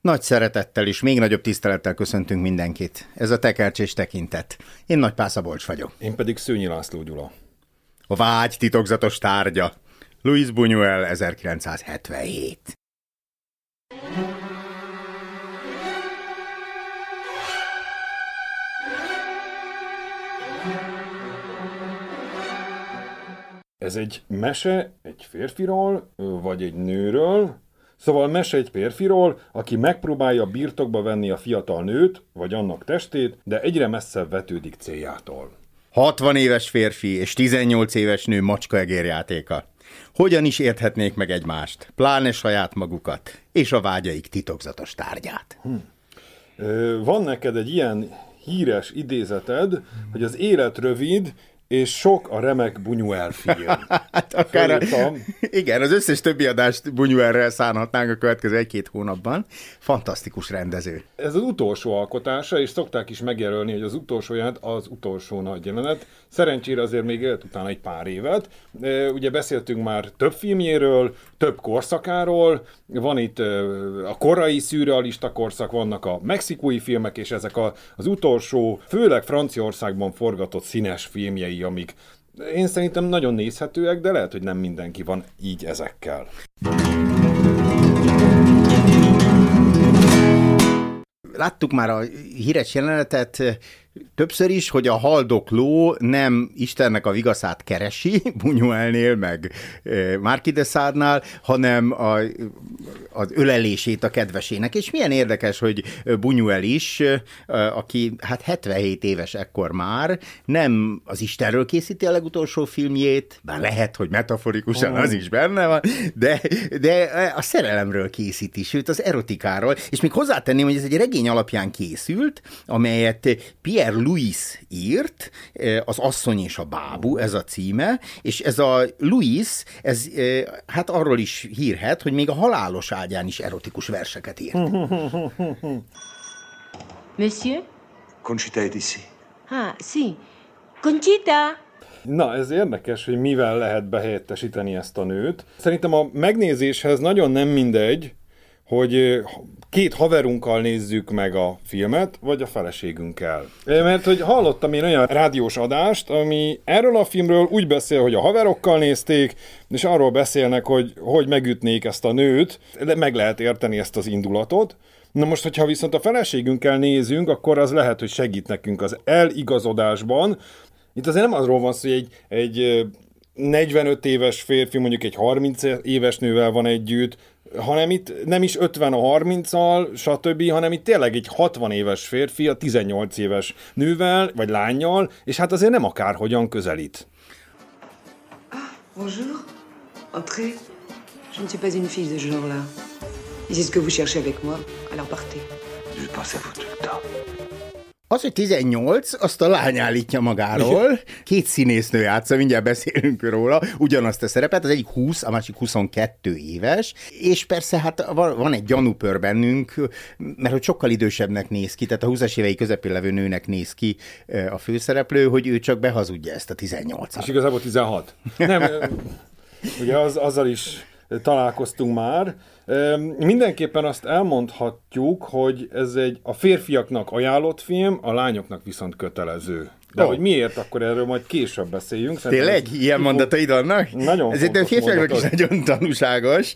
Nagy szeretettel és még nagyobb tisztelettel köszöntünk mindenkit. Ez a tekercsés tekintet. Én Nagypál Szabolcs vagyok. Én pedig Szőnyi László Gyula. A vágy titokzatos tárgya. Luis Buñuel 1977. Ez egy mese egy férfiról, vagy egy nőről? Szóval mese egy férfiról, aki megpróbálja birtokba venni a fiatal nőt, vagy annak testét, de egyre messzebb vetődik céljától. 60 éves férfi és 18 éves nő macskaegérjátéka. Hogyan is érthetnék meg egymást, pláne saját magukat, és a vágyaik titokzatos tárgyát? Van neked egy ilyen híres idézeted, hogy az élet rövid, és sok a remek Buñuel film. Hát akár, igen, az összes többi adást Buñuelrel szánhatnánk a következő egy-két hónapban. Fantasztikus rendező. Ez az utolsó alkotása, és szokták is megjelölni, hogy az utolsóját az utolsó nagy jelenet. Szerencsére azért még élt utána egy pár évet. Ugye beszéltünk már több filmjéről, több korszakáról. Van itt a korai szürrealista korszak, vannak a mexikói filmek, és ezek az utolsó, főleg Franciaországban forgatott színes filmjei, amik én szerintem nagyon nézhetőek, de lehet, hogy nem mindenki van így ezekkel. Láttuk már a híres jelenetet többször is, hogy a haldokló nem Istennek a vigaszát keresi, Buñuelnél, meg Márki de Sádnál, hanem az ölelését a kedvesének. És milyen érdekes, hogy Buñuel is, aki hát 77 éves ekkor már, nem az Istenről készíti a legutolsó filmjét, bár lehet, hogy metaforikusan az is benne van, de a szerelemről készíti, sőt az erotikáról. És még hozzátenném, hogy ez egy regény alapján készült, amelyet Pierre Louÿs írt, az asszony és a bábú, ez a címe, és ez a Louis, ez hát arról is hírhet, hogy még a halálos ágyán is erotikus verseket írt. Monsieur? Conchita est ici. Ah, si. Conchita! Na, ez érdekes, hogy mivel lehet behelyettesíteni ezt a nőt. Szerintem a megnézéshez nagyon nem mindegy, hogy két haverunkkal nézzük meg a filmet, vagy a feleségünkkel. Mert hogy hallottam én olyan rádiós adást, ami erről a filmről úgy beszél, hogy a haverokkal nézték, és arról beszélnek, hogy megütnék ezt a nőt, de meg lehet érteni ezt az indulatot. Na most, hogyha viszont a feleségünkkel nézünk, akkor az lehet, hogy segít nekünk az eligazodásban. Itt azért nem arról van szó, hogy egy 45 éves férfi mondjuk egy 30 éves nővel van együtt, hanem itt nem is 50 a 30-al, stb., hanem itt tényleg egy 60 éves férfi a 18 éves nővel, vagy lánnyal, és hát azért nem akárhogyan közelít. Ah, bonjour. Entrez. Je ne suis pas une fille de ce genre-là. C'est ce que vous cherchez avec moi. Alors partez. Je pense à vous tout le temps. Az, hogy 18, azt a lány állítja magáról. Két színésznő játsza, mindjárt beszélünk róla, ugyanazt a szerepet, az egyik 20, a másik 22 éves, és persze hát van egy gyanúpör bennünk, mert hogy sokkal idősebbnek néz ki, tehát a 20-as évei közepén levő nőnek néz ki a főszereplő, hogy ő csak behazudja ezt a 18-at. És igazából 16. Nem, ugye azzal is találkoztunk már. Mindenképpen azt elmondhatjuk, hogy ez egy a férfiaknak ajánlott film, a lányoknak viszont kötelező. De hogy miért, akkor erről majd később beszéljünk. Tényleg? Ilyen mondataid annak? Nagyon ezért a férfiaknak is nagyon tanúságos,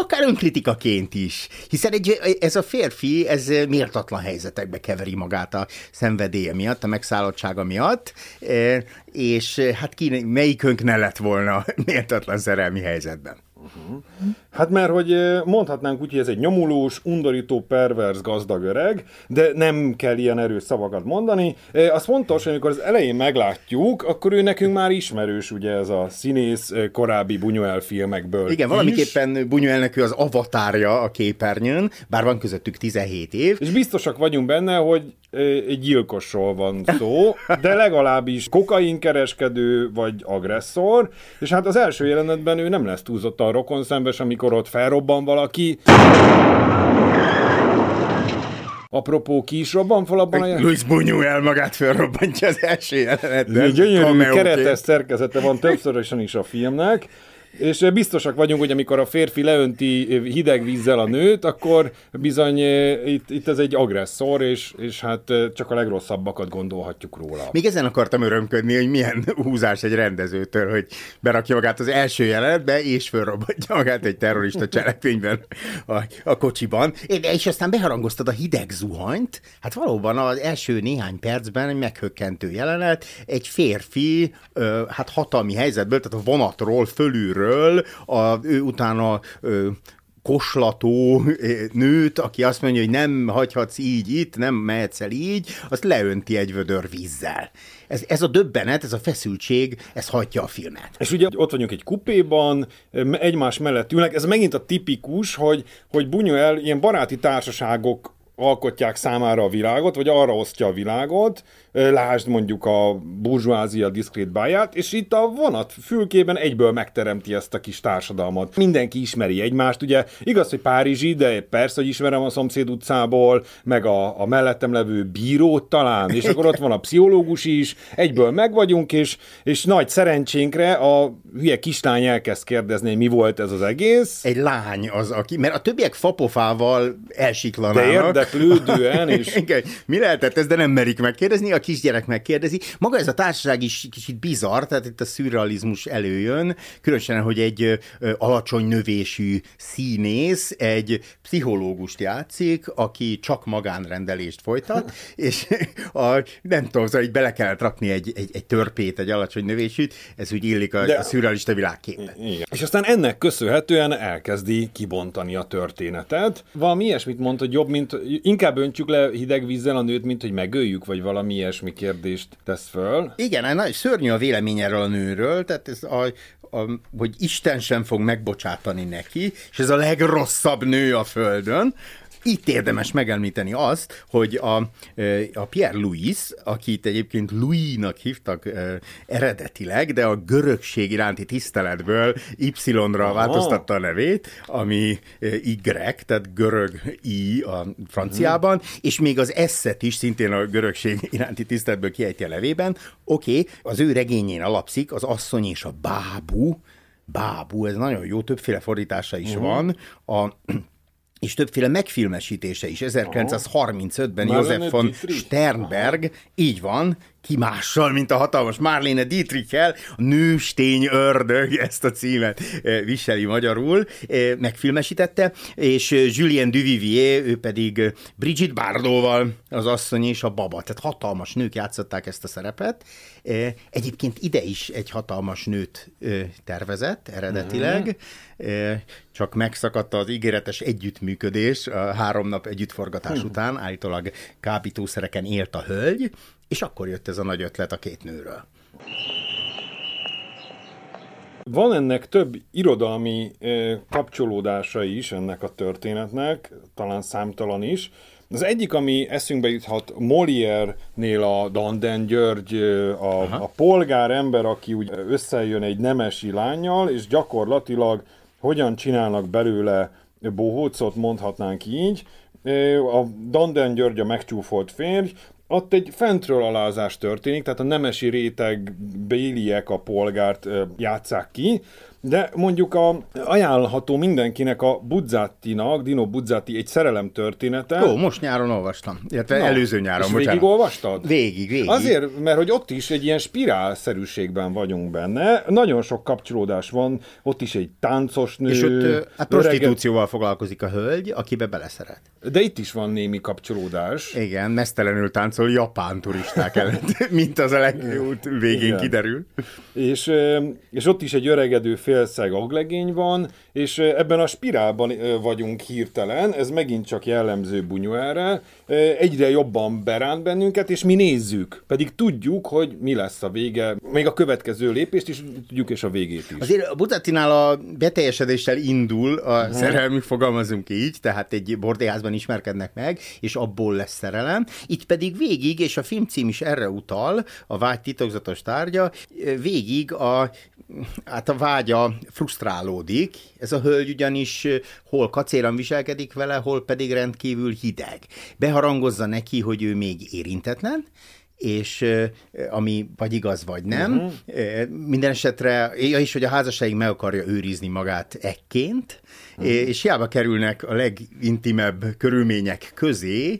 akár önkritikaként is. Hiszen ez a férfi, ez méltatlan helyzetekbe keveri magát a szenvedélye miatt, a megszállottsága miatt, és hát melyikünk ne lett volna méltatlan szerelmi helyzetben. Uh-huh. Hát mert hogy mondhatnánk úgy, hogy ez egy nyomulós, undorító, perverz, gazdag öreg, de nem kell ilyen erős szavakat mondani. Az fontos, hogy amikor az elején meglátjuk, akkor ő nekünk már ismerős, ugye ez a színész korábbi Buñuel filmekből. Igen, valamiképpen Buñuelnek ő az avatárja a képernyőn, bár van közöttük 17 év. És biztosak vagyunk benne, hogy egy gyilkosról van szó, de legalábbis kokainkereskedő vagy agresszor, és hát az első jelenetben ő nem lesz túlzottan rokonszembes, amikor ott felrobban valaki. Apropó, ki is robban fel abban a Luis Buñuel magát felrobbantja az első jelenetben. Gyönyörű keretes szerkezete van többszörösen is a filmnek, és biztosak vagyunk, hogy amikor a férfi leönti hideg vízzel a nőt, akkor bizony itt ez egy agresszor, és hát csak a legrosszabbakat gondolhatjuk róla. Még ezen akartam örömködni, hogy milyen húzás egy rendezőtől, hogy berakja magát az első jelenetbe, és fölrobbantja magát egy terrorista cselekvényben a kocsiban. És aztán beharangoztad a hideg zuhanyt. Hát valóban az első néhány percben egy meghökkentő jelenet, egy férfi hát hatalmi helyzetből, tehát a vonatról, fölülről, ő utána koslató nőt, aki azt mondja, hogy nem hagyhatsz így itt, nem mehetsz el így, azt leönti egy vödör vízzel. Ez a döbbenet, ez a feszültség, ez hajtja a filmet. És ugye ott vagyunk egy kupéban, egymás mellett ülnek, ez megint a tipikus, hogy Buñuel ilyen baráti társaságok alkotják számára a világot, vagy arra osztja a világot, lásd mondjuk a burzsvázia diszkrét báját, és itt a vonat fülkében egyből megteremti ezt a kis társadalmat. Mindenki ismeri egymást, ugye igaz, hogy párizsi, de persze, hogy ismerem a szomszéd utcából, meg a mellettem levő bírót talán, és akkor ott van a pszichológus is, egyből megvagyunk, és nagy szerencsénkre a hülye kislány elkezd kérdezni, mi volt ez az egész. Egy lány az, aki, mert a többiek fapofával elsiklanának. Lődően, és... Mi lehetett ez, de nem merik megkérdezni, a kisgyerek megkérdezi. Maga ez a társaság is kicsit bizarr, tehát itt a szürrealizmus előjön, különösen, hogy egy alacsony növésű színész egy pszichológust játszik, aki csak magánrendelést folytat, és nem tudom, szóval így bele kellett rakni egy törpét, egy alacsony növésűt, ez úgy illik a szürrealista világképbe. Igen. És aztán ennek köszönhetően elkezdi kibontani a történetet. Valami ilyesmit mondta, hogy jobb, mint inkább öntjük le hideg vízzel a nőt, mint hogy megöljük, vagy valami ilyesmi kérdést tesz föl. Igen, nagy szörnyű a vélemény erről a nőről, tehát ez hogy Isten sem fog megbocsátani neki, és ez a legrosszabb nő a földön. Itt érdemes megemlíteni azt, hogy a Pierre Louÿs, akit egyébként Louis-nak hívtak eredetileg, de a görögség iránti tiszteletből Y-ra változtatta a nevét, ami Y, tehát görög I a franciában, és még az S-et is szintén a görögség iránti tiszteletből kiejti a nevében. Oké, az ő regényén alapszik az Asszony és a Bábú. Bábú, ez nagyon jó, többféle fordítása is van. És többféle megfilmesítése is. 1935-ben Josef von Sternberg, így van, ki mással, mint a hatalmas Marlene Dietrichel, a Nőstény ördög, ezt a címet viseli magyarul, megfilmesítette, és Julien Duvivier, ő pedig Brigitte Bardot-val, az Asszony és a Baba, tehát hatalmas nők játszották ezt a szerepet. Egyébként ide is egy hatalmas nőt tervezett eredetileg, csak megszakadta az ígéretes együttműködés a 3 nap együttforgatás után, állítólag kábítószereken élt a hölgy, és akkor jött ez a nagy ötlet a két nőről. Van ennek több irodalmi kapcsolódása is, ennek a történetnek, talán számtalan is. Az egyik, ami eszünkbe juthat, Molière-nél a Danden György, a polgárember, aki úgy összejön egy nemesi lánnyal, és gyakorlatilag hogyan csinálnak belőle bohócot, mondhatnánk így. A Danden György a megcsúfolt férj, ott egy fentről alázás történik, tehát a nemesi réteg béliek a polgárt játsszák ki, de mondjuk ajánlható mindenkinek a Buzzatinak, Dino Buzzati egy szerelem története. Jó, most nyáron olvastam, illetve előző nyáron. És végig olvastad? Végig. Azért, mert hogy ott is egy ilyen spirálszerűségben vagyunk benne, nagyon sok kapcsolódás van, ott is egy táncos nő. És ott a prostitúcióval foglalkozik a hölgy, akibe beleszeret. De itt is van némi kapcsolódás. Igen, mesztelenül táncol japán turisták előtt, mint az a legjobb végén kiderül. És ott is egy öregedő fél félszeg aglegény van, és ebben a spirálban vagyunk hirtelen, ez megint csak jellemző Buñuelre, egyre jobban beránt bennünket, és mi nézzük, pedig tudjuk, hogy mi lesz a vége, még a következő lépést is tudjuk, és a végét is. Azért a Buzzatinál a beteljesedéssel indul a szerelmi, fogalmazunk így, tehát egy bordélyházban ismerkednek meg, és abból lesz szerelem, itt pedig végig, és a filmcím is erre utal, A vágy titokzatos tárgya, végig a vágya frusztrálódik, ez a hölgy ugyanis hol kacéran viselkedik vele, hol pedig rendkívül hideg. Beharangozza neki, hogy ő még érintetlen, és ami vagy igaz, vagy nem. Minden esetre, és hogy a házasság meg akarja őrizni magát ekként, és hiába kerülnek a legintimebb körülmények közé,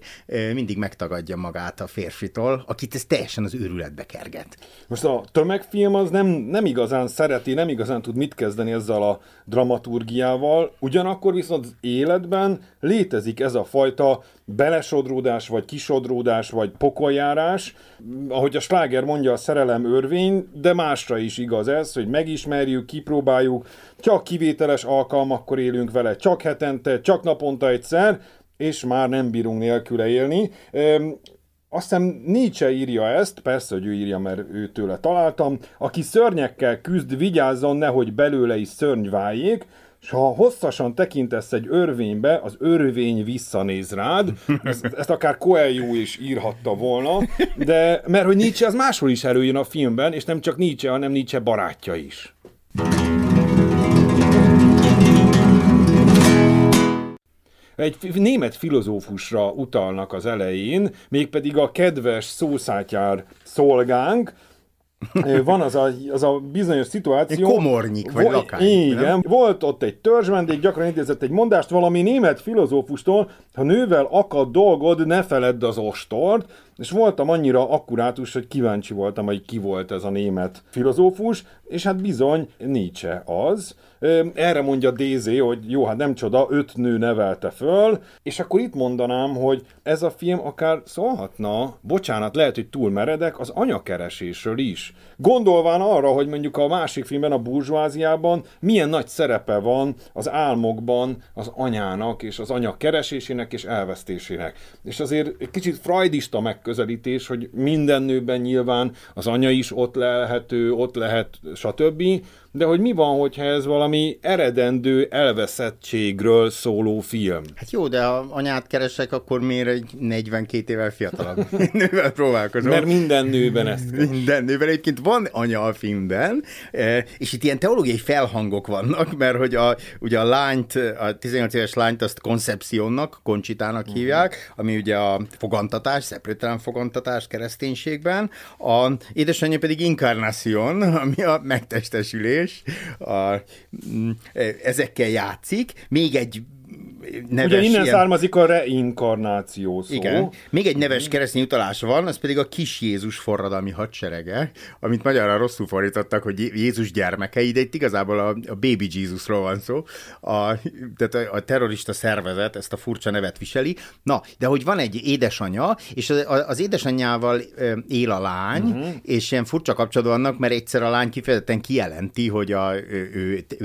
mindig megtagadja magát a férfitól, akit ez teljesen az őrületbe kerget. Most a tömegfilm az nem igazán szereti, nem igazán tud mit kezdeni ezzel a dramaturgiával, ugyanakkor viszont az életben létezik ez a fajta belesodródás, vagy kisodródás, vagy pokoljárás, ahogy a sláger mondja, a szerelem örvény, de másra is igaz ez, hogy megismerjük, kipróbáljuk, csak kivételes alkalmakkor élünk vele, csak hetente, csak naponta egyszer, és már nem bírunk nélküle élni. Azt hiszem Nietzsche írja ezt, persze, hogy ő írja, mert őtőle találtam, aki szörnyekkel küzd, vigyázzon, nehogy belőle is szörny váljék, és ha hosszasan tekintesz egy örvénybe, az örvény visszanéz rád, ezt akár Coelho is írhatta volna, de mert hogy Nietzsche az máshol is előjön a filmben, és nem csak Nietzsche, hanem Nietzsche barátja is. Egy német filozófusra utalnak az elején, mégpedig a kedves szószátyár szolgánk. Van az a bizonyos szituáció. Egy komornyik, vagy lakány. Igen. Nem? Volt ott egy törzsvendég, gyakran idézett egy mondást valami német filozófustól, ha nővel akad dolgod, ne feledd az ostort, és voltam annyira akkurátus, hogy kíváncsi voltam, hogy ki volt ez a német filozófus, és hát bizony Nietzsche az. Erre mondja DZ, hogy jó, hát nem csoda, 5 nő nevelte föl, és akkor itt mondanám, hogy ez a film akár szólhatna, bocsánat, lehet, hogy túl meredek, az anyakeresésről is. Gondolván arra, hogy mondjuk a másik filmben, a burzsváziában milyen nagy szerepe van az álmokban az anyának, és az anya keresésének és elvesztésének. És azért egy kicsit freudista megközelítés, hogy minden nőben nyilván az anya is ott lelhető, ott lehet, stb., de hogy mi van, hogyha ez valami eredendő elveszettségről szóló film? Hát jó, de ha anyát keresek, akkor miért egy 42 évvel fiatalabb nővel próbálkozom? Mert minden nőben ezt keres. Minden nőben. Egyébként van anya a filmben, és itt ilyen teológiai felhangok vannak, mert hogy ugye a lányt, a 18 éves lányt azt Concepciónnak, Concsitának hívják, ami ugye a fogantatás, szeplőtelen fogantatás kereszténységben, a édesanyja pedig Incarnación, ami a megtestesülés, ezekkel játszik, még egy neves... Ugye innen származik a reinkarnáció szó. Igen. Még egy neves keresztény utalás van, az pedig a kis Jézus forradalmi hadserege, amit magyarra rosszul fordítottak, hogy Jézus gyermekei, de itt igazából a Baby Jesusról van szó. Tehát a terrorista szervezet ezt a furcsa nevet viseli. Na, de hogy van egy édesanyja, és az édesanyjával él a lány, és ilyen furcsa kapcsolatban vannak, mert egyszer a lány kifejezetten kijelenti, hogy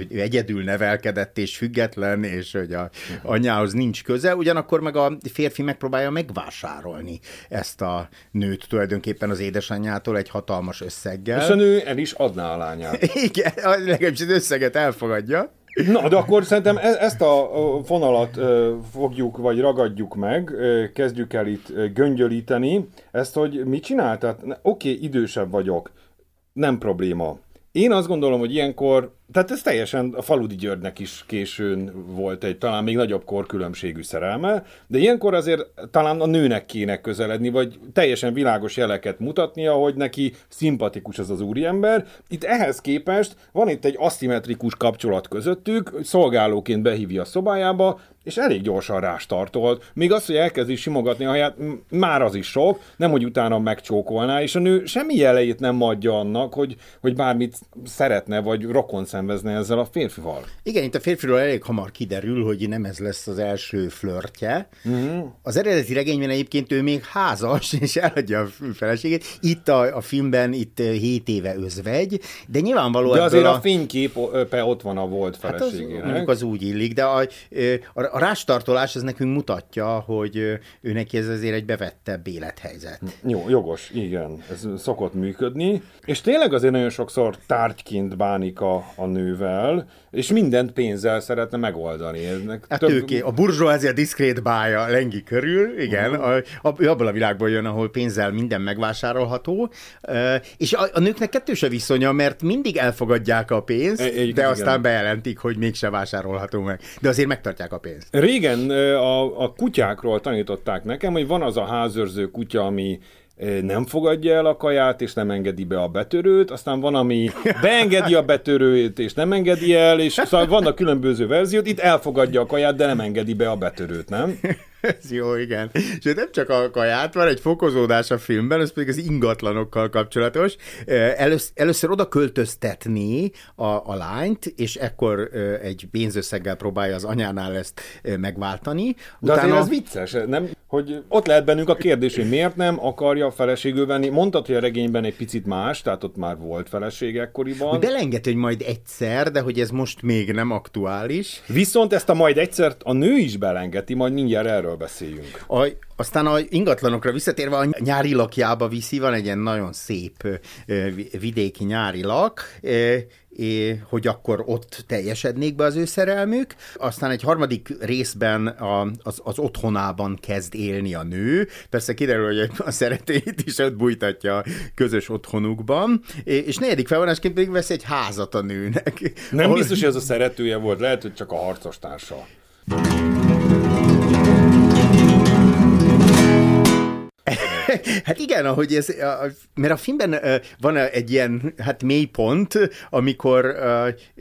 ő egyedül nevelkedett, és független, és hogy a anyához nincs köze, ugyanakkor meg a férfi megpróbálja megvásárolni ezt a nőt tulajdonképpen az édesanyjától egy hatalmas összeggel. És a nő el is adná a lányát. Igen, legalábbis az összeget elfogadja. Na, de akkor szerintem ezt a fonalat fogjuk, vagy ragadjuk meg, kezdjük el itt göngyölíteni ezt, hogy mit csinál? Tehát, oké, idősebb vagyok, nem probléma. Én azt gondolom, hogy ilyenkor, tehát ez teljesen a Faludi Györgynek is későn volt egy talán még nagyobb korkülönbségű szerelme, de ilyenkor azért talán a nőnek kéne közeledni, vagy teljesen világos jeleket mutatnia, hogy neki szimpatikus ez az úriember. Itt ehhez képest van itt egy aszimmetrikus kapcsolat közöttük, szolgálóként behívja a szobájába, és elég gyorsan rástartolt. Még az, hogy elkezdi simogatni a haját, már az is sok, nemhogy utána megcsókolná, és a nő semmi jeleit nem adja annak, hogy bármit szeretne, vagy rokon szembezni ezzel a férfival. Igen, itt a férfiról elég hamar kiderül, hogy nem ez lesz az első flörtje. Mm-hmm. Az eredeti regényben egyébként ő még házas, és eladja a feleségét. Itt a filmben itt 7 éve özvegy, de nyilvánvalóan... De azért a fényképe ott van a volt feleségének. Hát az úgy illik, de a rástartolás az nekünk mutatja, hogy ő neki ez azért egy bevettebb élethelyzet. Jó, jogos, igen. Ez szokott működni. És tényleg azért nagyon sokszor tárgyként bánik a nővel, és mindent pénzzel szeretne megoldani. A burzsóázia diszkrét bája lengi körül, igen, abban a világból jön, ahol pénzzel minden megvásárolható, és a nőknek kettős a viszonya, mert mindig elfogadják a pénzt, de aztán bejelentik, hogy mégse vásárolható meg. De azért megtartják a pénzt. Régen a kutyákról tanították nekem, hogy van az a házőrző kutya, ami nem fogadja el a kaját, és nem engedi be a betörőt, aztán van, ami beengedi a betörőt, és nem engedi el, és szóval vannak különböző verziót, itt elfogadja a kaját, de nem engedi be a betörőt, nem? Ez jó, igen. És nem csak a kaját, van egy fokozódás a filmben, ez pedig az ingatlanokkal kapcsolatos. Először oda költöztetné a lányt, és ekkor egy pénzösszeggel próbálja az anyánál ezt megváltani. De utána... azért ez vicces, nem? Hogy ott lehet bennünk a kérdés, hogy miért nem akarja a feleségül venni. Mondtad, hogy a regényben egy picit más, tehát ott már volt feleség ekkoriban. Belenged, hogy majd egyszer, de hogy ez most még nem aktuális. Viszont ezt a majd egyszer a nő is belengeti, majd mindjárt erről beszéljünk. Aztán a ingatlanokra visszatérve a nyári lakjába viszi, van egy ilyen nagyon szép vidéki nyári lak, hogy akkor ott teljesednék be az ő szerelmük. Aztán egy harmadik részben az otthonában kezd élni a nő. Persze kiderül, hogy a szeretőjét is ott bújtatja közös otthonukban. És negyedik felvonásként pedig vesz egy házat a nőnek. Nem biztos, hogy ez a szeretője volt, lehet, hogy csak a harcostársa. Hát igen, ahogy ez, mert a filmben van egy ilyen hát mélypont, amikor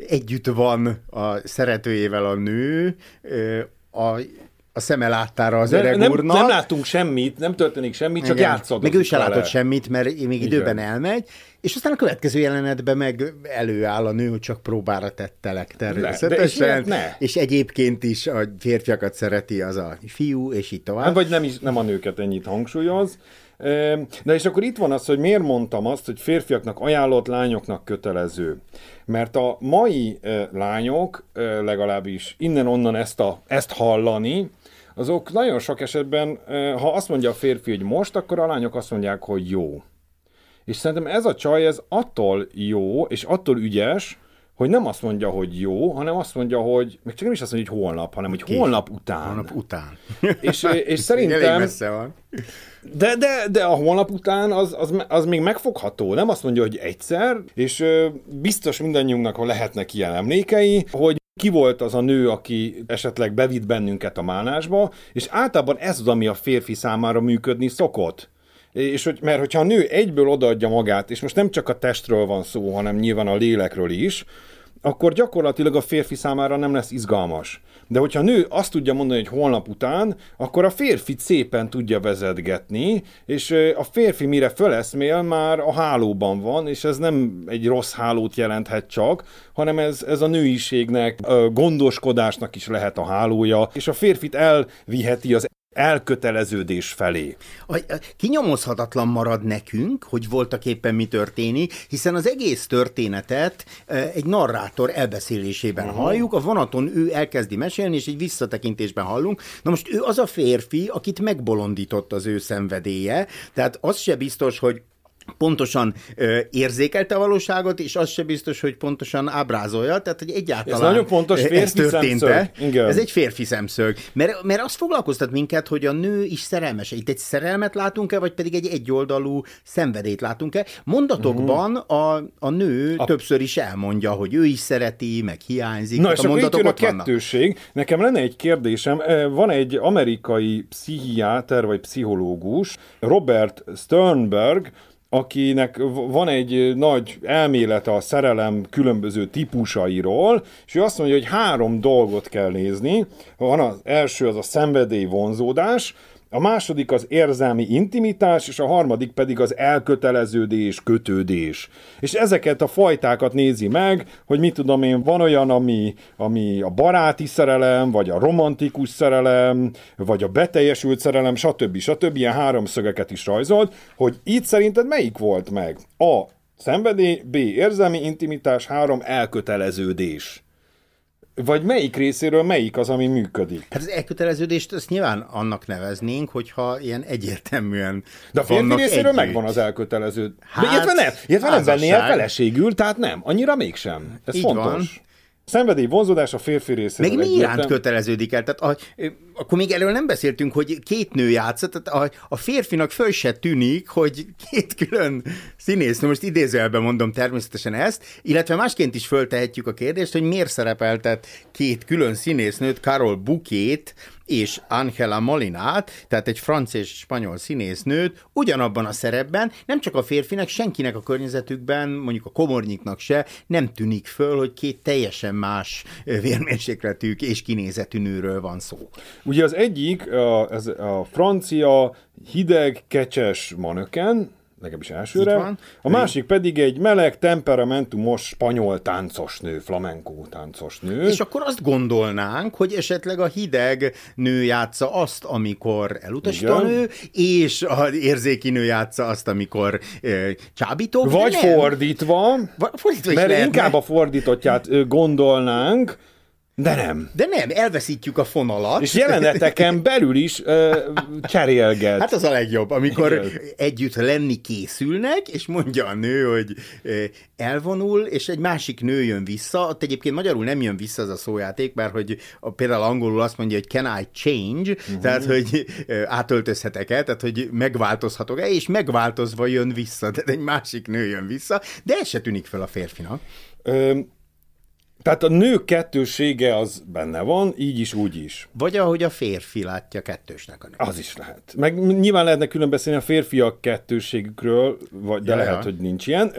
együtt van a szeretőjével a nő, a szeme láttára az öreg úrnak. Nem láttunk semmit, nem történik semmit, csak játszadozik. Meg ő se látott semmit, mert még időben elmegy. És aztán a következő jelenetben meg előáll a nő, hogy csak próbára tettelek természetesen. És egyébként is a férfiakat szereti az a fiú, és így tovább. Vagy nem a nőket ennyit hangsúlyoz. De és akkor itt van az, hogy miért mondtam azt, hogy férfiaknak ajánlott, lányoknak kötelező. Mert a mai lányok, legalábbis innen-onnan ezt hallani, azok nagyon sok esetben, ha azt mondja a férfi, hogy most, akkor a lányok azt mondják, hogy jó. És szerintem ez a csaj, ez attól jó, és attól ügyes, hogy nem azt mondja, hogy jó, hanem azt mondja, hogy, még csak nem is azt mondja, hogy holnap, hanem, hogy holnap után. Holnap után. És szerintem... Elég messze van. De a holnap után az még megfogható. Nem azt mondja, hogy egyszer, és biztos mindannyiunknak lehetnek ilyen emlékei, hogy ki volt az a nő, aki esetleg bevitt bennünket a málásba, és általában ez az, ami a férfi számára működni szokott. És mert hogyha a nő egyből odaadja magát, és most nem csak a testről van szó, hanem nyilván a lélekről is, akkor gyakorlatilag a férfi számára nem lesz izgalmas. De hogyha a nő azt tudja mondani, hogy holnap után, akkor a férfi szépen tudja vezetgetni, és a férfi mire föleszmél, már a hálóban van, és ez nem egy rossz hálót jelenthet csak, hanem ez a nőiségnek, a gondoskodásnak is lehet a hálója, és a férfit elviheti az elköteleződés felé. Kinyomozhatatlan marad nekünk, hogy voltak éppen mi történik, hiszen az egész történetet egy narrátor elbeszélésében halljuk, a vonaton ő elkezdi mesélni, és egy visszatekintésben hallunk. Na most ő az a férfi, akit megbolondított az ő szenvedélye, tehát az se biztos, hogy pontosan érzékelte a valóságot, és az se biztos, hogy pontosan ábrázolja, tehát hogy egyáltalán ez nagyon fontos férfi szemszög. Ez egy férfi szemszög. Mert azt foglalkoztat minket, hogy a nő is szerelmes. Itt egy szerelmet látunk-e, vagy pedig egy egyoldalú szenvedélyt látunk-e? Mondatokban a nő többször is elmondja, hogy ő is szereti, meg hiányzik. Na és akkor itt jön a kettőség. Nekem lenne egy kérdésem. Van egy amerikai pszichiáter, vagy pszichológus, Robert Sternberg, akinek van egy nagy elmélete a szerelem különböző típusairól, és ő azt mondja, hogy 3 dolgot kell nézni. Van az első, az a szenvedély vonzódás, a második az érzelmi intimitás, és a harmadik pedig az elköteleződés, kötődés. És ezeket a fajtákat nézi meg, hogy mit tudom én, van olyan, ami a baráti szerelem, vagy a romantikus szerelem, vagy a beteljesült szerelem, stb. Stb. Ilyen háromszögeket is rajzolt, hogy itt szerinted melyik volt meg? A. Szenvedély, B. Érzelmi intimitás, 3. Elköteleződés. Vagy melyik részéről melyik az, ami működik? Hát az elköteleződést azt nyilván annak neveznénk, hogyha ilyen egyértelműen. De a férfi részéről megvan az elköteleződés. Hát, illetve nem venné el feleségül, tehát nem, annyira mégsem. Ez így fontos. Van. Szenvedély, vonzódás a férfi részéről. Meg mi iránt köteleződik el? Tehát akkor még elől nem beszéltünk, hogy két nő játszott, tehát a férfinak föl se tűnik, hogy két külön színésznő, most idézőjelben mondom természetesen ezt, illetve másként is föltehetjük a kérdést, hogy miért szerepeltet két külön színésznőt, Karol Bukét és Angela Molinát, tehát egy francia és spanyol színésznőt ugyanabban a szerepben, nem csak a férfinek, senkinek a környezetükben, mondjuk a komornyiknak se, nem tűnik föl, hogy két teljesen más vérmérsékletű és kinézetű nőről van szó. Ugye az egyik, ez a francia hideg, kecses manöken, legalábbis elsőre, a másik pedig egy meleg, temperamentumos spanyol táncosnő, flamenco táncosnő. És akkor azt gondolnánk, hogy esetleg a hideg nő játssza azt, amikor elutasító nő, és az érzéki nő játssza azt, amikor csábító. Vagy fordítva, mert inkább a fordítottját gondolnánk. De nem, elveszítjük a fonalat. És jeleneteken belül is cserélget. Hát az a legjobb, amikor együtt lenni készülnek, és mondja a nő, hogy elvonul, és egy másik nő jön vissza. Ott egyébként magyarul nem jön vissza az a szójáték, mert hogy például angolul azt mondja, hogy can I change, tehát hogy átöltözhetek-e, tehát hogy megváltozhatok-e, és megváltozva jön vissza, tehát egy másik nő jön vissza, de ez se tűnik fel a férfinak. Tehát a nő kettőssége az benne van, így is, úgy is. Vagy ahogy a férfi látja kettősnek a nőt. Az is lehet. Meg nyilván lehetne külön beszélni a férfiak kettősségükről, de lehet, hogy nincs ilyen.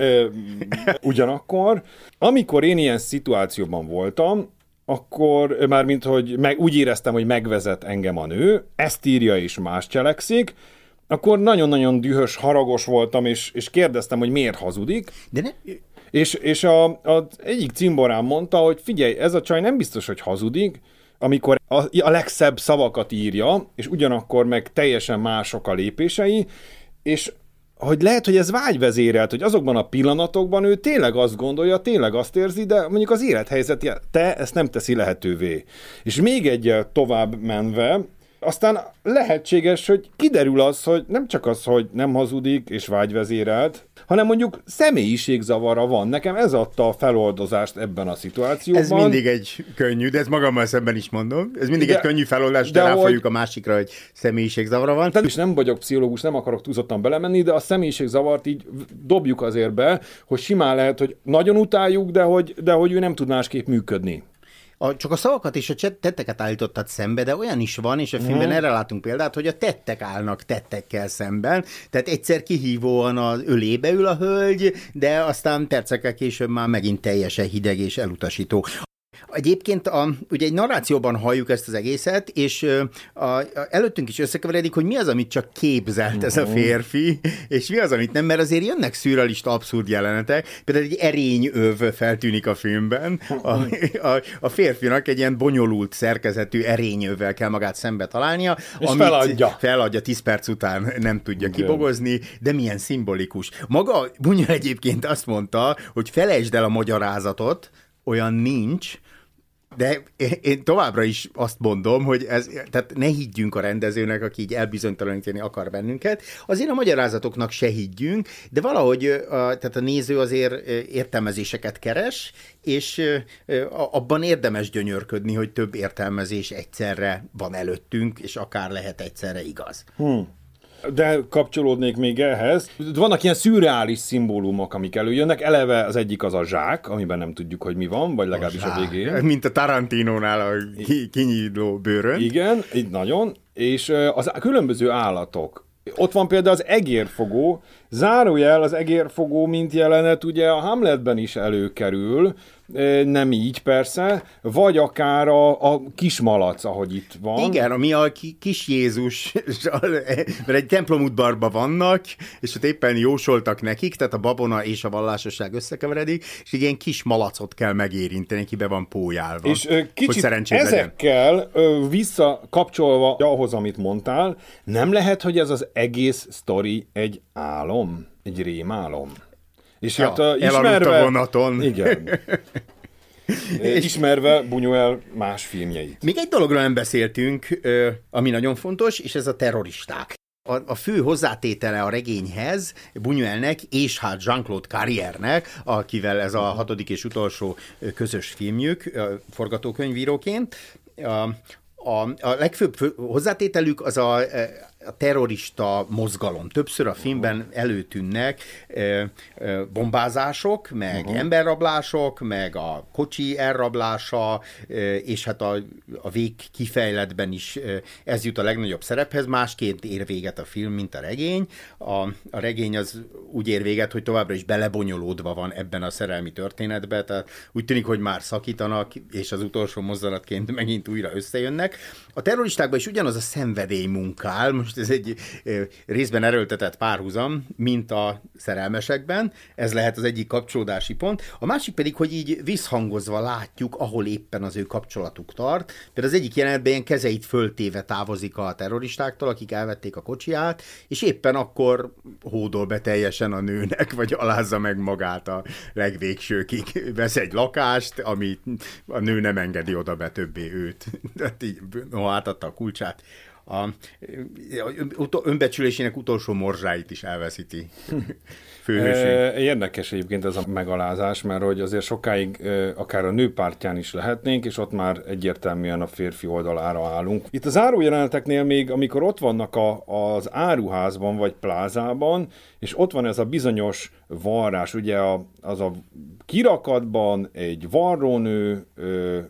Ugyanakkor, amikor én ilyen szituációban voltam, akkor mármint, hogy úgy éreztem, hogy megvezet engem a nő, ezt írja és más cselekszik, akkor nagyon-nagyon dühös, haragos voltam, és kérdeztem, hogy miért hazudik. De nem... És az egyik cimborám mondta, hogy figyelj, ez a csaj nem biztos, hogy hazudik, amikor a legszebb szavakat írja, és ugyanakkor meg teljesen mások a lépései, és hogy lehet, hogy ez vágyvezérelt, hogy azokban a pillanatokban ő tényleg azt gondolja, tényleg azt érzi, de mondjuk az élethelyzete ezt nem teszi lehetővé. És még egyel tovább menve, aztán lehetséges, hogy kiderül az, hogy nem csak az, hogy nem hazudik és vágyvezérelt, hanem mondjuk személyiségzavara van. Nekem ez adta a feloldozást ebben a szituációban. Ez mindig egy könnyű, de ezt magammal szemben is mondom, ez mindig egy könnyű feloldás, de ráfogjuk a másikra, hogy személyiségzavara van. És nem vagyok pszichológus, nem akarok túlzottan belemenni, de a személyiségzavart így dobjuk azért be, hogy simán lehet, hogy nagyon utáljuk, de hogy ő nem tud másképp működni. Csak a szavakat és a tetteket állítottad szembe, de olyan is van, és a filmben erre látunk példát, hogy a tettek állnak tettekkel szemben, tehát egyszer kihívóan az ölébe ül a hölgy, de aztán percekkel később már megint teljesen hideg és elutasító. Egyébként ugye egy narrációban halljuk ezt az egészet, és előttünk is összekeveredik, hogy mi az, amit csak képzelt ez a férfi, és mi az, amit nem, mert azért jönnek szürrealista abszurd jelenetek, például egy erényöv feltűnik a filmben, a férfinak egy ilyen bonyolult szerkezetű erényövvel kell magát szembe találnia, és amit feladja 10 perc után, nem tudja kibogozni, de milyen szimbolikus. Maga Bunyuel egyébként azt mondta, hogy felejtsd el a magyarázatot, olyan nincs, de én továbbra is azt mondom, hogy tehát ne higgyünk a rendezőnek, aki így elbizonytalanítani akar bennünket, azért a magyarázatoknak se higgyünk, de valahogy tehát a néző azért értelmezéseket keres, és abban érdemes gyönyörködni, hogy több értelmezés egyszerre van előttünk, és akár lehet egyszerre igaz. De kapcsolódnék még ehhez. Vannak ilyen szürreális szimbólumok, amik előjönnek. Eleve az egyik az a zsák, amiben nem tudjuk, hogy mi van, vagy legalábbis a végén. Mint a Tarantinónál a kinyíló bőrön. Igen, így nagyon. És az különböző állatok. Ott van például az egérfogó, Zárójel, az egérfogó mint jelenet ugye a Hamletben is előkerül, nem így persze, vagy akár a kismalac, ahogy itt van. Igen, ami a kis Jézus, mert egy templomudvarban vannak, és ott éppen jósoltak nekik, tehát a babona és a vallásosság összekeveredik, és egy ilyen kis malacot kell megérinteni, kibe van pólyálva. És kicsit ezekkel visszakapcsolva ahhoz, amit mondtál, nem lehet, hogy ez az egész sztori egy álom, egy rémálom. És ja, hát elalult a vonaton. Igen. Ismerve Buñuel más filmjeit. Még egy dologról nem beszéltünk, ami nagyon fontos, és ez a terroristák. A fő hozzátétele a regényhez Buñuelnek és hát Jean-Claude Carriere-nek, akivel ez a hatodik és utolsó közös filmjük, forgatókönyvíróként. A legfőbb hozzátételük az a terrorista mozgalom. Többször a filmben előtűnnek bombázások, meg emberrablások, meg a kocsi elrablása, és hát a végkifejletben is ez jut a legnagyobb szerephez. Másként ér véget a film, mint a regény. A regény az úgy ér véget, hogy továbbra is belebonyolódva van ebben a szerelmi történetben, tehát úgy tűnik, hogy már szakítanak, és az utolsó mozdulatként megint újra összejönnek. A terroristákban is ugyanaz a szenvedély munkál, most ez egy részben erőltetett párhuzam, mint a szerelmesekben. Ez lehet az egyik kapcsolódási pont. A másik pedig, hogy így visszhangozva látjuk, ahol éppen az ő kapcsolatuk tart. Például az egyik jelenetben ilyen kezeit föltéve távozik a terroristáktól, akik elvették a kocsiját, és éppen akkor hódol be teljesen a nőnek, vagy alázza meg magát a legvégsőkig. Vesz egy lakást, amit a nő nem engedi oda be többé őt. Tehát így, átadta a kulcsát. A önbecsülésének utolsó morzsáit is elveszíti főhősünk. Érdekes egyébként ez a megalázás, mert hogy azért sokáig akár a nőpártján is lehetnénk, és ott már egyértelműen a férfi oldalára állunk. Itt a zárójeleneteknél még, amikor ott vannak az áruházban vagy plázában, és ott van ez a bizonyos varrás, ugye az a kirakatban egy varrónő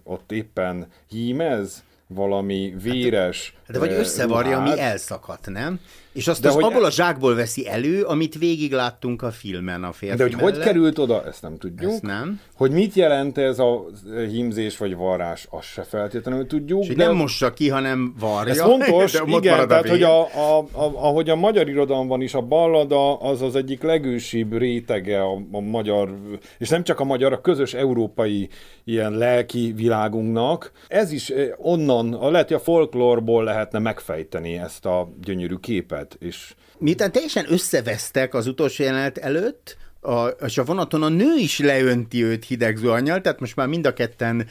ott éppen hímez, valami véres... Hát, de vagy összevarja, ami elszakadt, nem? És azt abból a zsákból veszi elő, amit végig láttunk a filmen a férfi. De hogy mellett. Hogy került oda, ezt nem tudjuk. Ezt nem. Hogy mit jelent ez a hímzés vagy varrás, azt se feltétlenül tudjuk. És de nem mossa ki, hanem varja. Ez fontos, igen, tehát hogy ahogy a magyar irodalomban is a ballada az az egyik legősibb rétege a magyar, és nem csak a magyar, a közös európai ilyen lelki világunknak. Ez is onnan, lehet, hogy a folklórból lehetne megfejteni ezt a gyönyörű képet. És... Miután teljesen összevesztek az utolsó jelenet előtt, és a vonaton a nő is leönti őt hideg zuhannyal, tehát most már mind a ketten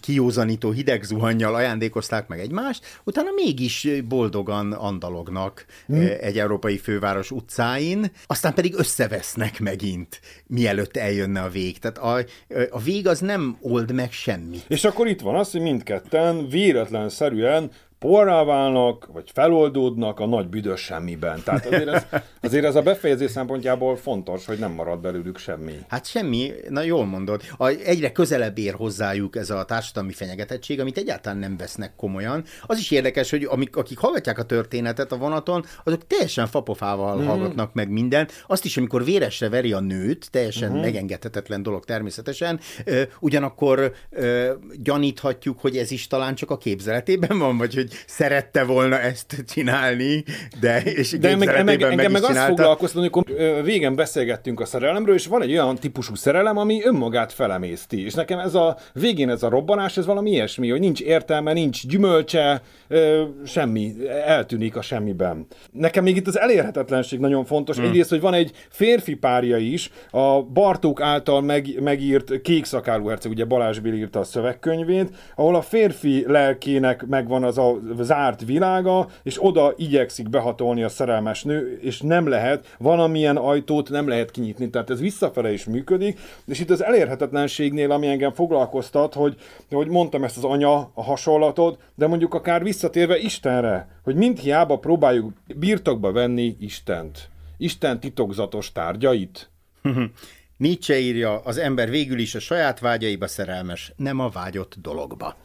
kiózanító hideg zuhannyal ajándékozták meg egymást, utána mégis boldogan andalognak egy európai főváros utcáin, aztán pedig összevesznek megint, mielőtt eljönne a vég. Tehát a vég az nem old meg semmit. És akkor itt van az, hogy mindketten véletlenszerűen porrá válnak, vagy feloldódnak a nagy büdös semmiben. Tehát azért ez a befejezés szempontjából fontos, hogy nem marad belőlük semmi. Hát semmi, na jól mondod. Egyre közelebb ér hozzájuk ez a társadalmi fenyegetettség, amit egyáltalán nem vesznek komolyan. Az is érdekes, hogy akik hallgatják a történetet a vonaton, azok teljesen fapofával hallgatnak meg mindent. Azt is, amikor véresre veri a nőt, teljesen megengedhetetlen dolog természetesen, ugyanakkor gyaníthatjuk, hogy ez is talán csak a képzeletében van, vagy hogy szerette volna ezt csinálni, de engem meg azt foglalkoztat, amikor régen beszélgettünk a szerelemről, és van egy olyan típusú szerelem, ami önmagát felemészti, és nekem ez a végén ez a robbanás, ez valami ilyesmi, hogy nincs értelme, nincs gyümölcse, semmi, eltűnik a semmiben. Nekem még itt az elérhetetlenség nagyon fontos, egyrészt, hogy van egy férfi párja is, a Bartók által megírt Kék szakálú herceg, ugye Balázs Béla írta a szövegkönyvét, ahol a férfi lelkének megvan az a zárt világa, és oda igyekszik behatolni a szerelmes nő, és nem lehet, valamilyen ajtót nem lehet kinyitni, tehát ez visszafele is működik, és itt az elérhetetlenségnél, ami engem foglalkoztat, hogy mondtam ezt az anya a hasonlatot, de mondjuk akár visszatérve Istenre, hogy mind hiába próbáljuk birtokba venni Istent. Isten titokzatos tárgyait. Nietzsche írja, az ember végül is a saját vágyaiba szerelmes, nem a vágyott dologba.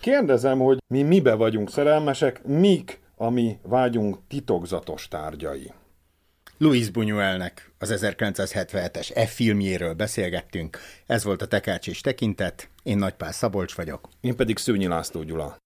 Kérdezem, hogy mi mibe vagyunk szerelmesek, mik a mi vágyunk titokzatos tárgyai. Luis Buñuelnek az 1977-es filmjéről beszélgettünk. Ez volt a Tekács és Tekintet, én Nagypál Szabolcs vagyok. Én pedig Szőnyi László Gyula.